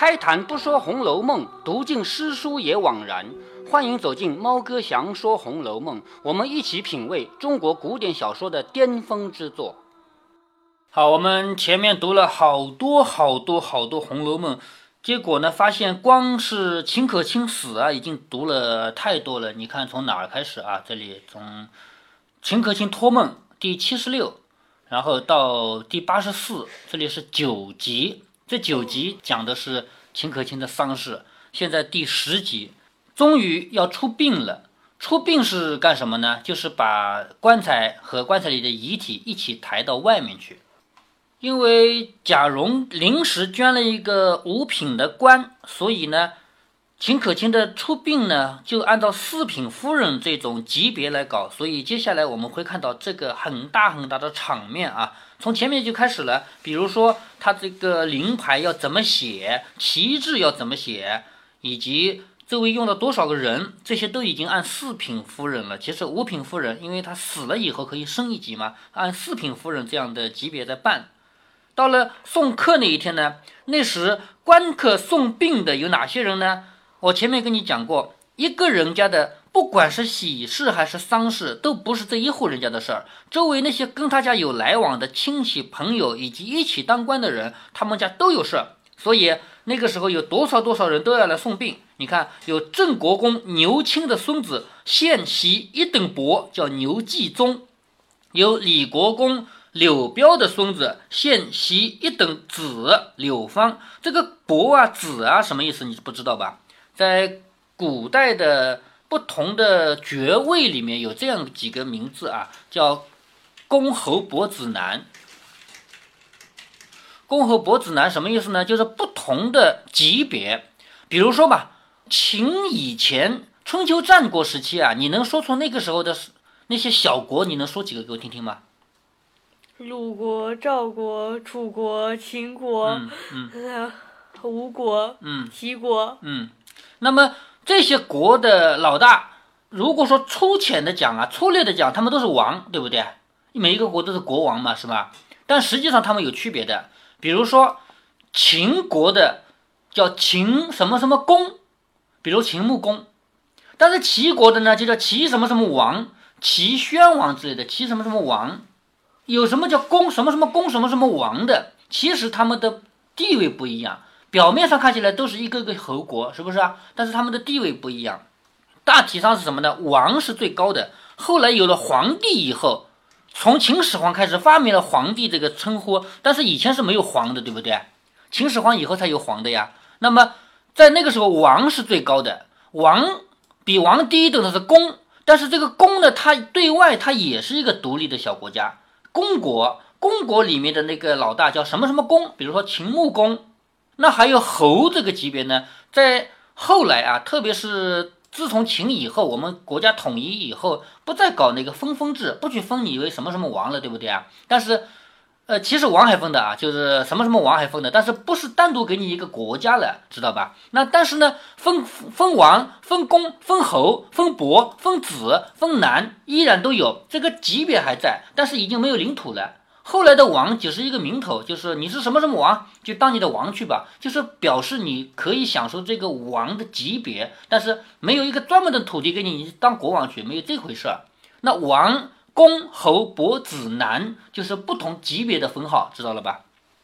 开坛不说《红楼梦》，读尽诗书也枉然。欢迎走进猫哥祥说《红楼梦》，我们一起品味中国古典小说的巅峰之作。好，我们前面读了好多《红楼梦》，结果呢，发现光是秦可卿死啊，已经读了太多了。你看从哪儿开始啊？这里从秦可卿托梦第76，然后到第84，这里是9集。这9集讲的是秦可卿的丧事，现在第10集，终于要出殡了。出殡是干什么呢？就是把棺材和棺材里的遗体一起抬到外面去。因为贾蓉临时捐了一个5品的官，所以呢，秦可卿的出殡呢就按照4品夫人这种级别来搞。所以接下来我们会看到这个很大的场面啊。从前面就开始了，比如说他这个灵牌要怎么写，旗帜要怎么写，以及周围用了多少个人，这些都已经按4品夫人了。其实5品夫人，因为他死了以后可以升一级嘛，按4品夫人这样的级别在办。到了送客那一天呢，那时官客送殡的有哪些人呢？我前面跟你讲过，一个人家的不管是喜事还是丧事，都不是这一户人家的事儿。周围那些跟他家有来往的亲戚朋友以及一起当官的人，他们家都有事儿。所以那个时候有多少人都要来送殡。你看，有郑国公牛钦的孙子现袭一等伯叫牛继宗，有李国公柳彪的孙子现袭一等子柳方。这个伯啊子啊什么意思你不知道吧？在古代的不同的爵位里面有这样几个名字啊，叫公侯伯子男。公侯伯子男什么意思呢？就是不同的级别。比如说吧，秦以前春秋战国时期啊，你能说出那个时候的那些小国，你能说几个给我听听吗？鲁国、赵国、楚国、秦国、吴国、齐国。那么这些国的老大，如果说粗浅的讲啊，粗略的讲，他们都是王，对不对？每一个国都是国王嘛，是吧？但实际上他们有区别的。比如说秦国的叫秦什么什么公，比如秦穆公。但是齐国的呢，就叫齐什么什么王，齐宣王之类的，齐什么什么王。有什么叫公什么什么公什么什么王的？其实他们的地位不一样，表面上看起来都是一个个侯国，是不是啊？但是他们的地位不一样。大体上是什么呢？王是最高的，后来有了皇帝以后，从秦始皇开始发明了皇帝这个称呼，但是以前是没有皇的，对不对？秦始皇以后才有皇的呀。那么在那个时候，王是最高的，王比王低一等的是公，但是这个公呢，它对外它也是一个独立的小国家。公国里面的那个老大叫什么什么公，比如说秦穆公。那还有侯这个级别呢，在后来啊，特别是自从秦以后，我们国家统一以后，不再搞那个分封制，不去分你为什么什么王了，对不对啊？但是其实王还分的啊，就是什么什么王还分的，但是不是单独给你一个国家了，知道吧？那但是呢，分王、分公、分侯、分伯、分子、分男，依然都有，这个级别还在，但是已经没有领土了。后来的王只是一个名头，就是你是什么什么王，就当你的王去吧，就是表示你可以享受这个王的级别，但是没有一个专门的土地给你当国王去，没有这回事。那王、公、侯、伯、子、男就是不同级别的分号，知道了吧？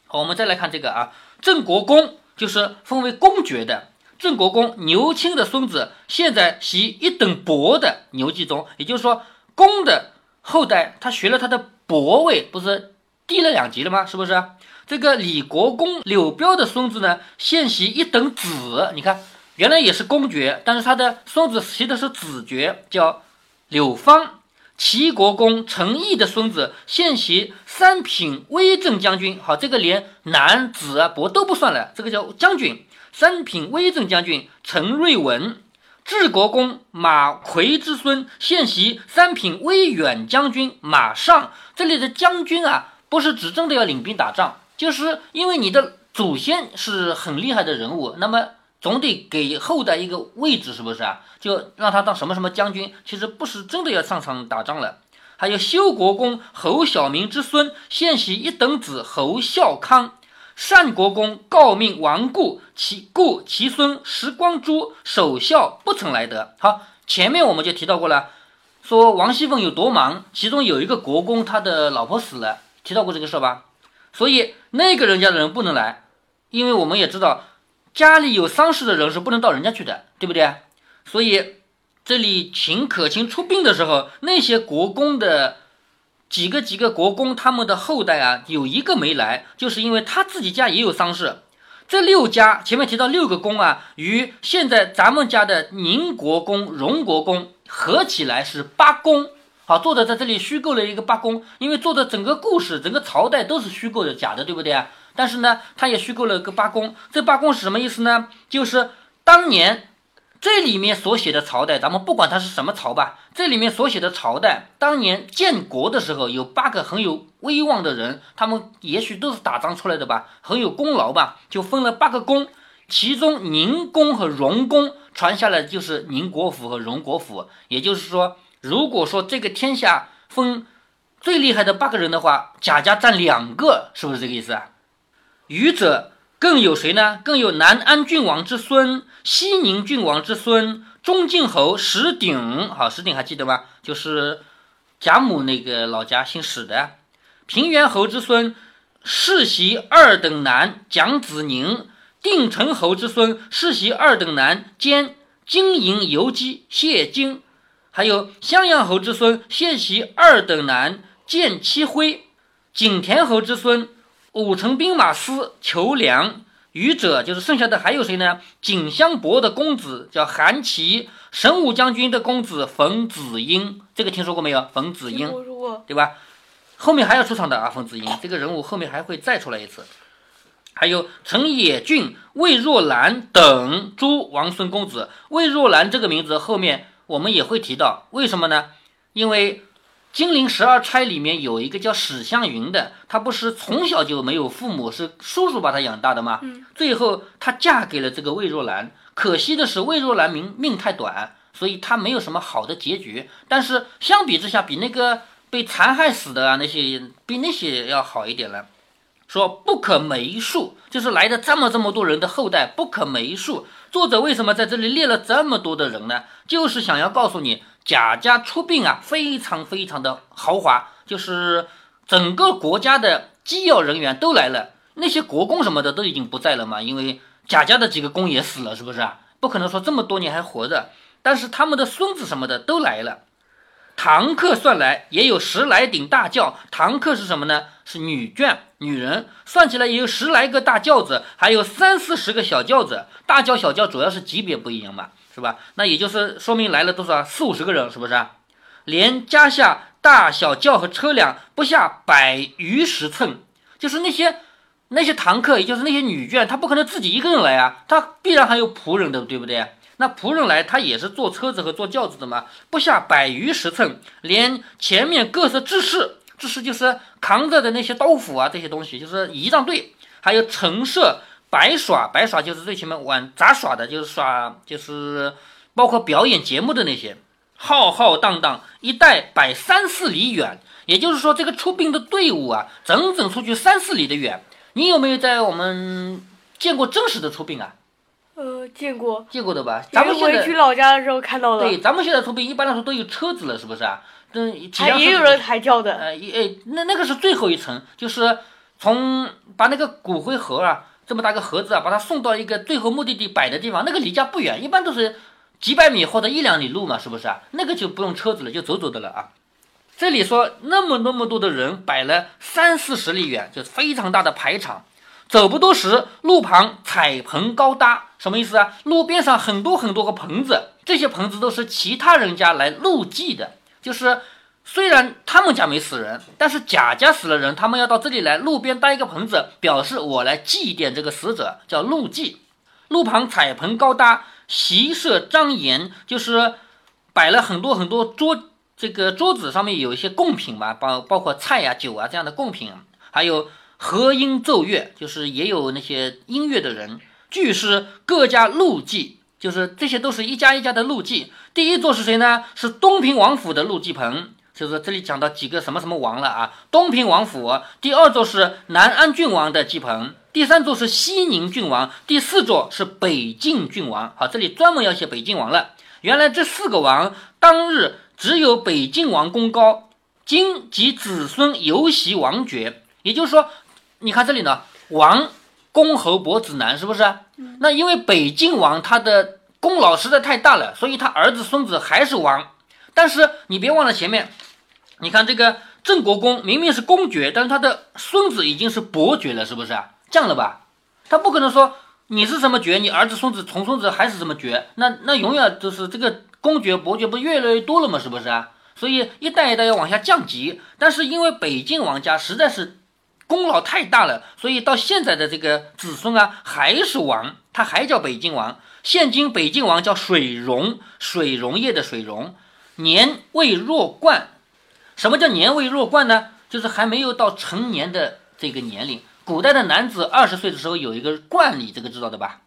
好，我们再来看这个啊，郑国公就是分为公爵的，郑国公牛钦的孙子现在袭一等伯的牛继宗，也就是说公的后代他学了他的伯位，不是低了2级了吗？是不是？这个李国公柳彪的孙子呢，现袭一等子，你看原来也是公爵，但是他的孙子袭的是子爵，叫柳方。齐国公陈毅的孙子现袭3品威政将军，好，这个连男子啊伯都不算了，这个叫将军，3品威政将军陈瑞文。智国公马嵬之孙现袭3品威远将军马尚。这里的将军啊，不是指真的要领兵打仗，就是因为你的祖先是很厉害的人物，那么总得给后代一个位置，是不是啊？就让他当什么什么将军，其实不是真的要上场打仗了。还有修国公侯小明之孙现袭一等子侯孝康。单国公诰命亡故，其孙石光洙守孝不曾来得。好，前面我们就提到过了，说王熙凤有多忙，其中有一个国公他的老婆死了，提到过这个事吧。所以那个人家的人不能来，因为我们也知道家里有丧事的人是不能到人家去的，对不对？所以这里秦可卿出殡的时候，那些国公的几个国公他们的后代啊，有一个没来，就是因为他自己家也有丧事。这六家前面提到六个公啊，与现在咱们家的宁国公、荣国公合起来是八公。好，作者在这里虚构了一个八公，因为作者整个故事整个朝代都是虚构的，假的，对不对啊？但是呢他也虚构了个八公。这八公是什么意思呢？就是当年这里面所写的朝代，咱们不管它是什么朝吧，这里面所写的朝代，当年建国的时候有八个很有威望的人，他们也许都是打仗出来的吧，很有功劳吧，就分了八个公，其中宁公和荣公传下来就是宁国府和荣国府。也就是说，如果说这个天下分最厉害的八个人的话，贾家占两个，是不是这个意思啊？愚者更有谁呢？更有南安郡王之孙、西宁郡王之孙、中靖侯石鼎。好，石鼎还记得吗？就是贾母那个老家姓史的。平原侯之孙世袭二等男蒋子宁，定城侯之孙世袭二等男兼经营游击谢经，还有襄阳侯之孙现袭二等男建七辉，景田侯之孙武城兵马司裘良。愚者就是剩下的还有谁呢？景香伯的公子叫韩琦，神武将军的公子冯子英，这个听说过没有？冯子英对吧？后面还要出场的啊，冯子英这个人物后面还会再出来一次。还有陈野俊、魏若兰等诸王孙公子。魏若兰这个名字后面我们也会提到，为什么呢？因为金陵十二钗里面有一个叫史湘云的，她不是从小就没有父母，是叔叔把她养大的吗？最后她嫁给了这个魏若兰，可惜的是魏若兰命太短，所以她没有什么好的结局。但是相比之下，比那个被残害死的啊那些，比那些要好一点了。说不可枚数，就是来的这么多人的后代不可枚数。作者为什么在这里列了这么多的人呢？就是想要告诉你，贾家出殡啊，非常非常的豪华，就是整个国家的机要人员都来了，那些国公什么的都已经不在了嘛，因为贾家的几个公也死了，是不是啊？不可能说这么多年还活着，但是他们的孙子什么的都来了。堂客算来也有十来顶大轿，堂客是什么呢？是女眷，女人，算起来也有十来个大轿子，还有30-40个小轿子。大轿小轿主要是级别不一样嘛，是吧？那也就是说明来了多少？40-50个人，是不是？连加下大小轿和车辆不下100余尺寸。就是那些堂客，也就是那些女眷，她不可能自己一个人来啊，她必然还有仆人的，对不对？那仆人来，他也是坐车子和坐轿子的嘛，不下100余尺寸，连前面各色制式就是扛着的那些刀斧啊，这些东西就是仪仗队，还有陈设白耍就是最前面玩杂耍的，就是包括表演节目的那些，浩浩荡荡一带摆3-4里远，也就是说这个出殡的队伍啊，整整出去3-4里的远。你有没有在我们见过真实的出殡啊？见过的吧？咱们回去老家的时候看到了。对，咱们现在出殡一般来说都有车子了，是不是啊？也有人抬轿的。那个是最后一层，就是从把那个骨灰盒啊，这么大个盒子啊，把它送到一个最后目的地摆的地方，那个离家不远，一般都是几百米或者1-2里路嘛，是不是啊？那个就不用车子了，就走的了啊。这里说那么多的人摆了30-40里远，就是非常大的排场。走不多时，路旁彩棚高搭，什么意思啊？路边上很多个棚子，这些棚子都是其他人家来路祭的，就是虽然他们家没死人，但是贾家死了人，他们要到这里来路边搭一个棚子，表示我来祭奠这个死者，叫路祭。路旁彩棚高搭，席设张筵，就是摆了很多桌，这个桌子上面有一些贡品吧，包括菜呀、酒啊这样的贡品，还有和音奏乐，就是也有那些音乐的人。俱是各家路祭，就是这些都是一家一家的路祭。第一座是谁呢？是东平王府的路祭棚，就是这里讲到几个什么王了啊，东平王府。第二座是南安郡王的祭棚，第三座是西宁郡王，第四座是北境郡王。好，这里专门要写北境王了。原来这四个王当日只有北境王功高，今及子孙犹袭王爵。也就是说，你看这里呢，王公侯伯子男，是不是？那因为北境王他的功劳实在太大了，所以他儿子孙子还是王。但是你别忘了前面，你看这个郑国公明明是公爵，但是他的孙子已经是伯爵了，是不是？这样了吧，他不可能说你是什么爵，你儿子孙子重孙子还是什么爵，那永远就是这个公爵伯爵不越来越多了吗？是不是啊？所以一代一代要往下降级。但是因为北境王家实在是功劳太大了，所以到现在的这个子孙啊还是王，他还叫北境王。现今北境王叫水溶，水溶液的水溶，年未弱冠。什么叫年未弱冠呢？就是还没有到成年的这个年龄。古代的男子20岁的时候有一个冠礼，这个知道的吧？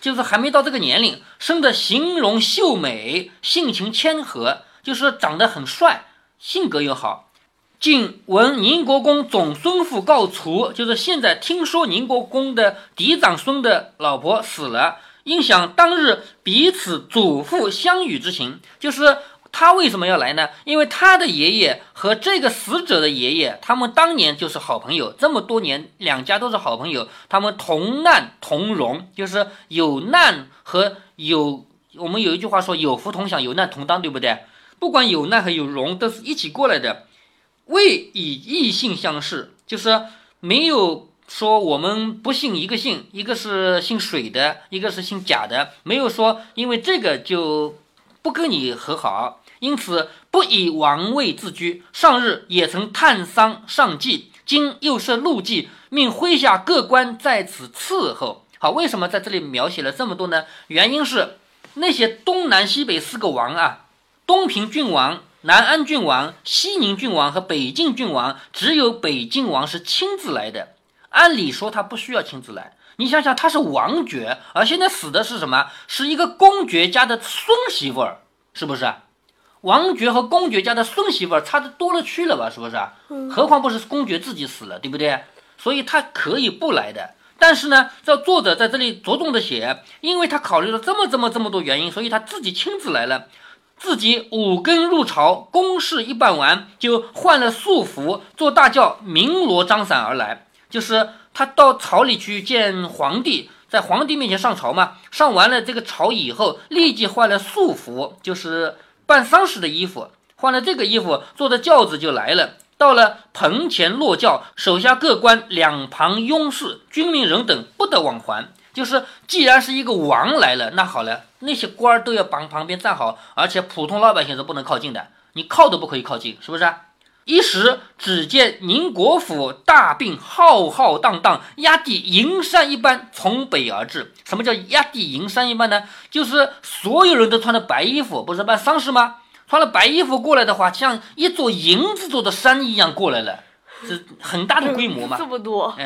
就是还没到这个年龄，生得形容秀美，性情谦和，就是长得很帅，性格又好。晋闻宁国公总孙父告卒，就是现在听说宁国公的嫡长孙的老婆死了，因想当日彼此祖父相与之情。就是他为什么要来呢？因为他的爷爷和这个死者的爷爷，他们当年就是好朋友，这么多年两家都是好朋友，他们同难同荣，就是有难和有，我们有一句话说有福同享，有难同当，对不对？不管有难和有荣都是一起过来的。未以异姓相视，就是没有说我们不姓一个姓，一个是姓水的，一个是姓贾的，没有说因为这个就不跟你和好，因此不以王位自居。上日也曾探丧上祭，今又设路祭，命麾下各官在此伺候。好，为什么在这里描写了这么多呢？原因是那些东南西北四个王啊，东平郡王、南安郡王、西宁郡王和北境郡王，只有北境王是亲自来的。按理说他不需要亲自来，你想想他是王爵，而现在死的是什么？是一个公爵家的孙媳妇儿，是不是？王爵和公爵家的孙媳妇儿差的多了去了吧，是不是？何况不是公爵自己死了，对不对？所以他可以不来的。但是呢，这作者在这里着重的写，因为他考虑了这么多原因，所以他自己亲自来了。自己五更入朝，公事一办完，就换了素服，坐大轿鸣锣张伞而来。就是他到朝里去见皇帝，在皇帝面前上朝嘛，上完了这个朝以后，立即换了素服，就是办丧事的衣服，换了这个衣服，坐着轿子就来了。到了棚前落轿，手下各官、两旁拥士、军民人等不得往还。就是既然是一个王来了，那好了，那些官儿都要旁边站好，而且普通老百姓是不能靠近的，你靠都不可以靠近，是不是？一时只见宁国府大病浩浩荡荡，压地银山一般从北而至。什么叫压地银山一般呢？就是所有人都穿着白衣服，不是办丧事吗？穿了白衣服过来的话，像一座银子做的山一样过来了，是很大的规模嘛。这么多，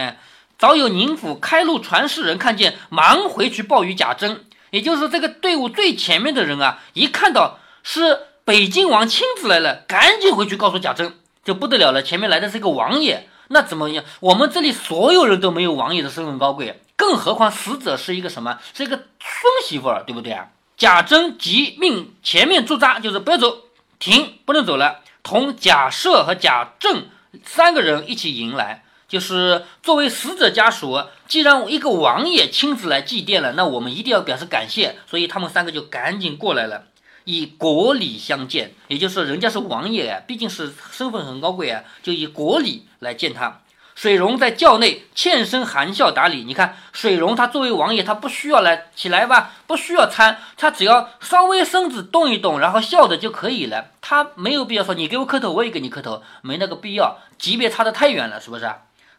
早有宁府开路传世人看见，忙回去报与贾珍。也就是说，这个队伍最前面的人啊，一看到是北境王亲自来了，赶紧回去告诉贾珍，就不得了了。前面来的是个王爷，那怎么样？我们这里所有人都没有王爷的身份高贵，更何况死者是一个什么？是一个孙媳妇儿，对不对啊？贾珍即命前面驻扎，就是不要走，停，不能走了。同贾赦和贾政3个人一起迎来。就是作为死者家属，既然一个王爷亲自来祭奠了，那我们一定要表示感谢，所以他们3个就赶紧过来了，以国礼相见。也就是人家是王爷，毕竟是身份很高贵啊，就以国礼来见他。水溶在轿内欠身含笑打礼。你看水溶他作为王爷，他不需要来起来吧，不需要参，他只要稍微身子动一动，然后笑着就可以了。他没有必要说你给我磕头我也给你磕头，没那个必要，级别差得太远了，是不是？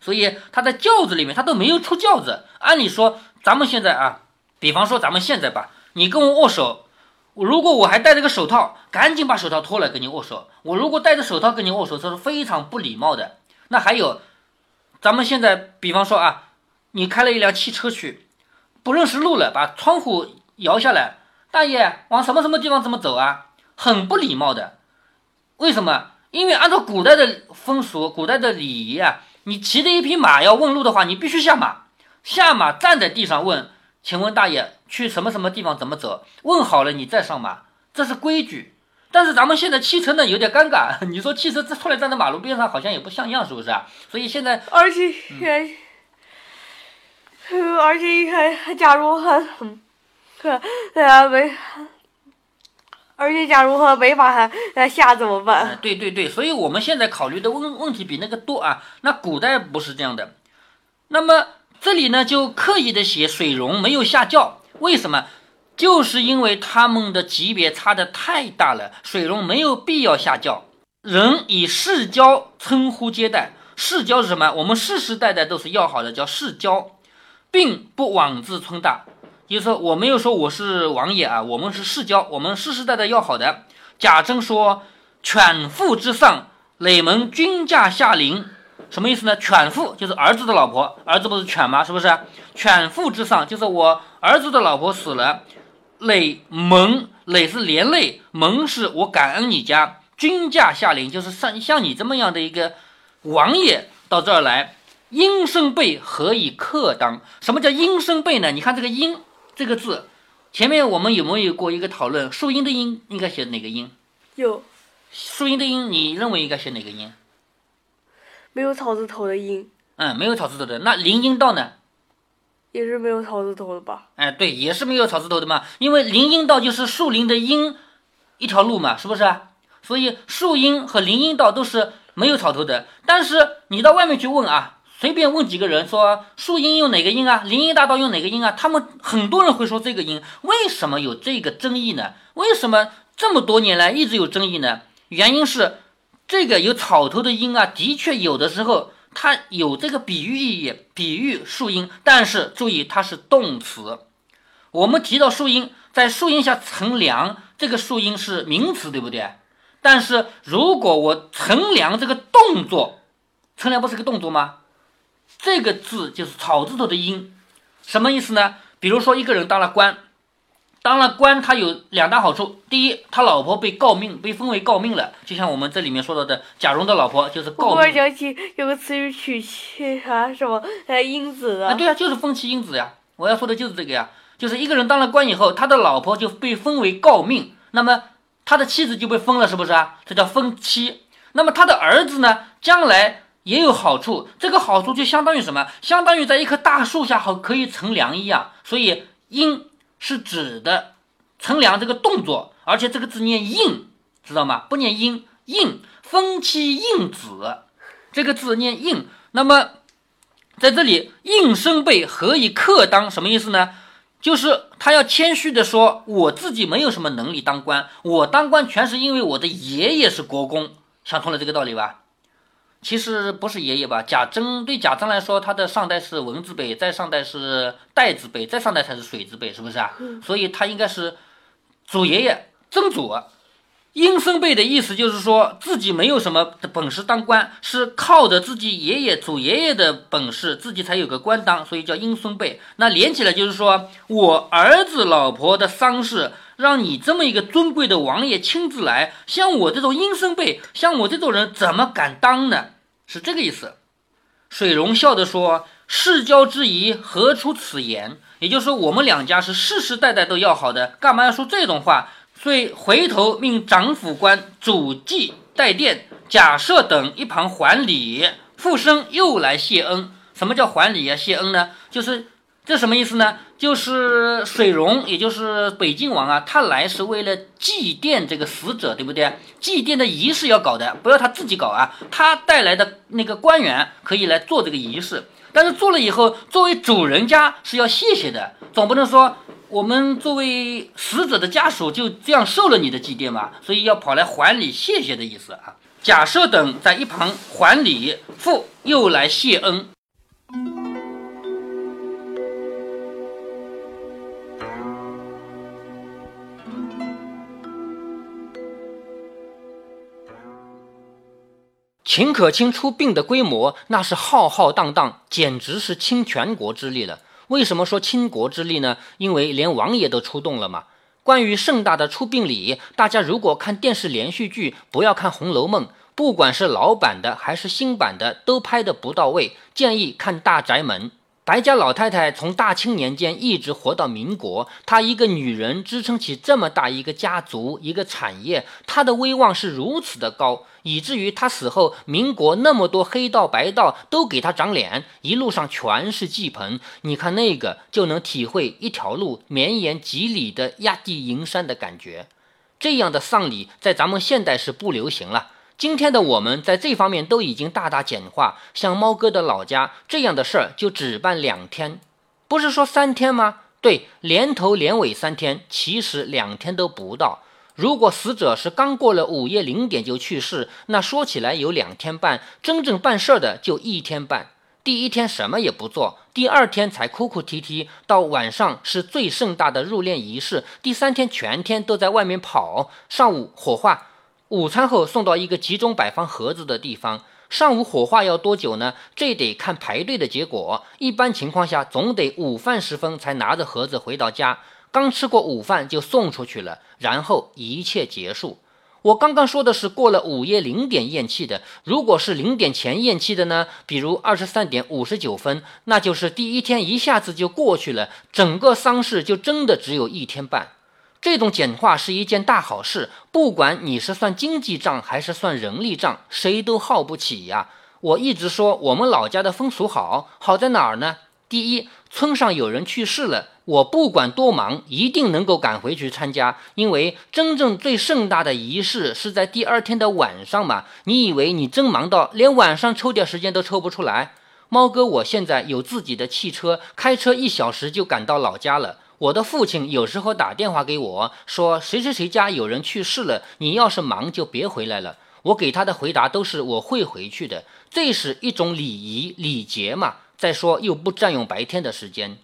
所以他在轿子里面他都没有出轿子。按理说咱们现在啊，比方说咱们现在吧，你跟我握手，如果我还戴着个手套，赶紧把手套脱了跟你握手。我如果戴着手套跟你握手，这是非常不礼貌的。那还有咱们现在比方说啊，你开了一辆汽车去，不认识路了，把窗户摇下来，大爷往什么什么地方怎么走啊，很不礼貌的。为什么？因为按照古代的风俗，古代的礼仪啊，你骑着一匹马要问路的话，你必须下马，站在地上问，请问大爷去什么什么地方怎么走，问好了你再上马，这是规矩。但是咱们现在汽车呢有点尴尬，你说汽车突然站在马路边上好像也不像样，是不是啊？所以现在而且假如违法还下怎么办？对对对，所以我们现在考虑的问题比那个多啊。那古代不是这样的，那么这里呢就刻意的写水戎没有下轿，为什么？就是因为他们的级别差的太大了，水戎没有必要下轿。人以世交称呼接待，世交是什么？我们世世代代都是要好的，叫世交，并不妄自尊大。也就是说，我没有说我是王爷啊，我们是世交，我们世世代代要好的。贾政说：“犬妇之上，累门均嫁下邻。”什么意思呢？犬妇就是儿子的老婆，儿子不是犬吗？是不是？犬妇之上就是我儿子的老婆死了，累蒙，累是连累，蒙是我感恩你家，均嫁下邻就是像你这么样的一个王爷到这儿来。应生辈何以克当？什么叫应生辈呢？你看这个应这个字，前面我们有没有过一个讨论？树荫的荫应该写哪个荫？有。树荫的荫，你认为应该写哪个荫？没有草字头的荫。没有草字头的。那林荫道呢？也是没有草字头的吧？对，也是没有草字头的嘛，因为林荫道就是树林的荫，一条路嘛，是不是啊？所以树荫和林荫道都是没有草头的。但是你到外面去问啊，随便问几个人说树荫用哪个荫啊，林荫大道用哪个荫啊，他们很多人会说这个荫。为什么有这个争议呢？为什么这么多年来一直有争议呢？原因是这个有草头的荫啊，的确有的时候它有这个比喻意义，比喻树荫，但是注意它是动词。我们提到树荫，在树荫下乘凉，这个树荫是名词，对不对？但是如果我乘凉这个动作，乘凉不是个动作吗？这个字就是草字头的荫，什么意思呢？比如说一个人当了官，他有两大好处。第一，他老婆被诰命，被封为诰命了，就像我们这里面说到的贾蓉的老婆就是诰命。我想起有个词语娶妻啊，什么英子啊？对啊，就是封妻英子呀。我要说的就是这个呀，就是一个人当了官以后，他的老婆就被封为诰命，那么他的妻子就被封了，是不是啊？这叫封妻。那么他的儿子呢，将来也有好处，这个好处就相当于什么？相当于在一棵大树下可以乘凉一样。所以荫是指的乘凉这个动作，而且这个字念荫，知道吗？不念荫，荫，封妻荫子，这个字念荫。那么在这里应生辈何以克当，什么意思呢？就是他要谦虚的说，我自己没有什么能力当官，我当官全是因为我的爷爷是国公。想通了这个道理吧？其实不是爷爷吧，对贾政来说，他的上代是文字辈，再上代是代字辈，再上代才是水字辈，是不是啊？所以他应该是祖爷爷曾祖。应生辈的意思就是说自己没有什么本事当官，是靠着自己爷爷祖爷爷的本事，自己才有个官当，所以叫应生辈。那连起来就是说，我儿子老婆的丧事让你这么一个尊贵的王爷亲自来，像我这种应生辈，像我这种人怎么敢当呢？是这个意思。水戎笑着说：“世交之谊，何出此言？”也就是说，我们两家是世世代代都要好的，干嘛要说这种话？所以回头命长府官主祭代殿，贾赦等一旁还礼。傅生又来谢恩。什么叫还礼啊？谢恩呢？就是这什么意思呢？就是水戎，也就是北静王啊，他来是为了祭奠这个死者，对不对？祭奠的仪式要搞的，不要他自己搞啊，他带来的那个官员可以来做这个仪式，但是做了以后，作为主人家是要谢谢的，总不能说我们作为死者的家属就这样受了你的祭奠嘛，所以要跑来还礼谢谢的意思啊。贾赦等在一旁还礼，傅又来谢恩。秦可卿出殡的规模，那是浩浩荡荡，简直是倾全国之力了。为什么说倾国之力呢？因为连王爷都出动了嘛。关于盛大的出殡礼，大家如果看电视连续剧，不要看《红楼梦》，不管是老版的还是新版的，都拍得不到位，建议看《大宅门》。白家老太太从大清年间一直活到民国，她一个女人支撑起这么大一个家族、一个产业，她的威望是如此的高，以至于她死后，民国那么多黑道白道都给她长脸，一路上全是祭盆。你看那个就能体会一条路绵延几里的压地营山的感觉。这样的丧礼在咱们现代是不流行了。今天的我们在这方面都已经大大简化，像猫哥的老家这样的事儿就只办2天，不是说3天吗？对，连头连尾3天，其实2天都不到。如果死者是刚过了午夜0点就去世，那说起来有2天半，真正办事的就1天半。第1天什么也不做，第2天才哭哭啼啼，到晚上是最盛大的入殓仪式，第3天全天都在外面跑，上午火化。午餐后送到一个集中摆放盒子的地方。上午火化要多久呢？这得看排队的结果，一般情况下总得午饭时分才拿着盒子回到家，刚吃过午饭就送出去了，然后一切结束。我刚刚说的是过了午夜0点咽气的，如果是0点前咽气的呢，比如23点59分，那就是第1天一下子就过去了，整个丧事就真的只有1天半。这种简化是一件大好事，不管你是算经济账还是算人力账，谁都耗不起呀。我一直说我们老家的风俗好，好在哪儿呢？第1，村上有人去世了，我不管多忙，一定能够赶回去参加，因为真正最盛大的仪式是在第2天的晚上嘛。你以为你真忙到连晚上抽点时间都抽不出来？猫哥，我现在有自己的汽车，开车1小时就赶到老家了。我的父亲有时候打电话给我说，谁谁谁家有人去世了，你要是忙就别回来了。我给他的回答都是我会回去的，这是一种礼仪礼节嘛。再说又不占用白天的时间。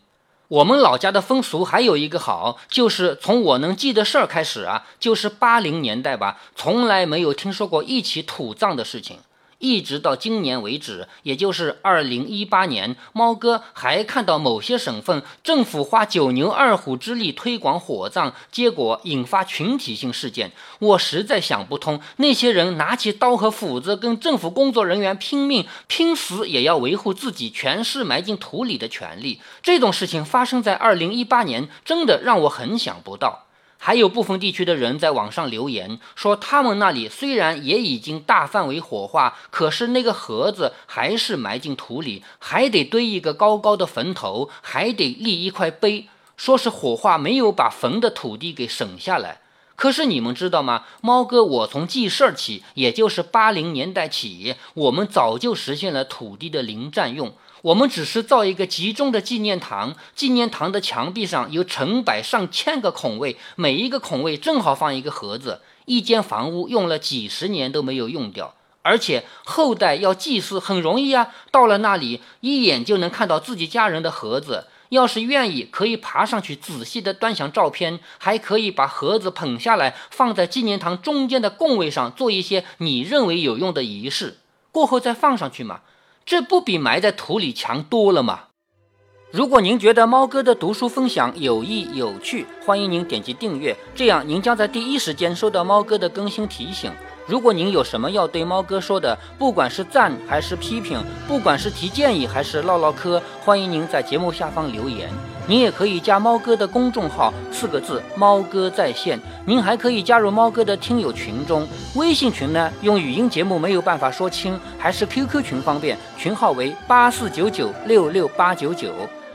我们老家的风俗还有一个好，就是从我能记得事儿开始啊，就是80年代吧，从来没有听说过一起土葬的事情。一直到今年为止，也就是2018年，猫哥还看到某些省份政府花9牛2虎之力推广火葬，结果引发群体性事件。我实在想不通，那些人拿起刀和斧子跟政府工作人员拼命，拼死也要维护自己全尸埋进土里的权利。这种事情发生在2018年，真的让我很想不到。还有部分地区的人在网上留言说，他们那里虽然也已经大范围火化，可是那个盒子还是埋进土里，还得堆一个高高的坟头，还得立一块碑，说是火化没有把坟的土地给省下来。可是你们知道吗？猫哥，我从记事儿起，也就是80年代起，我们早就实现了土地的零占用。我们只是造一个集中的纪念堂，纪念堂的墙壁上有成百上千个孔位，每一个孔位正好放一个盒子，一间房屋用了几10年都没有用掉。而且后代要祭祀很容易啊，到了那里一眼就能看到自己家人的盒子，要是愿意可以爬上去仔细的端详照片，还可以把盒子捧下来放在纪念堂中间的供位上，做一些你认为有用的仪式，过后再放上去嘛，这不比埋在土里强多了吗？如果您觉得猫哥的读书分享有益有趣，欢迎您点击订阅，这样您将在第1时间收到猫哥的更新提醒。如果您有什么要对猫哥说的，不管是赞还是批评，不管是提建议还是唠唠嗑，欢迎您在节目下方留言。您也可以加猫哥的公众号，4个字猫哥在线。您还可以加入猫哥的听友群中，微信群呢用语音节目没有办法说清，还是 QQ 群方便，群号为8499-66899。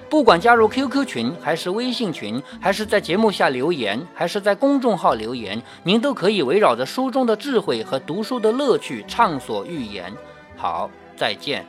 不管加入 QQ 群还是微信群，还是在节目下留言，还是在公众号留言，您都可以围绕着书中的智慧和读书的乐趣畅所欲言。好，再见。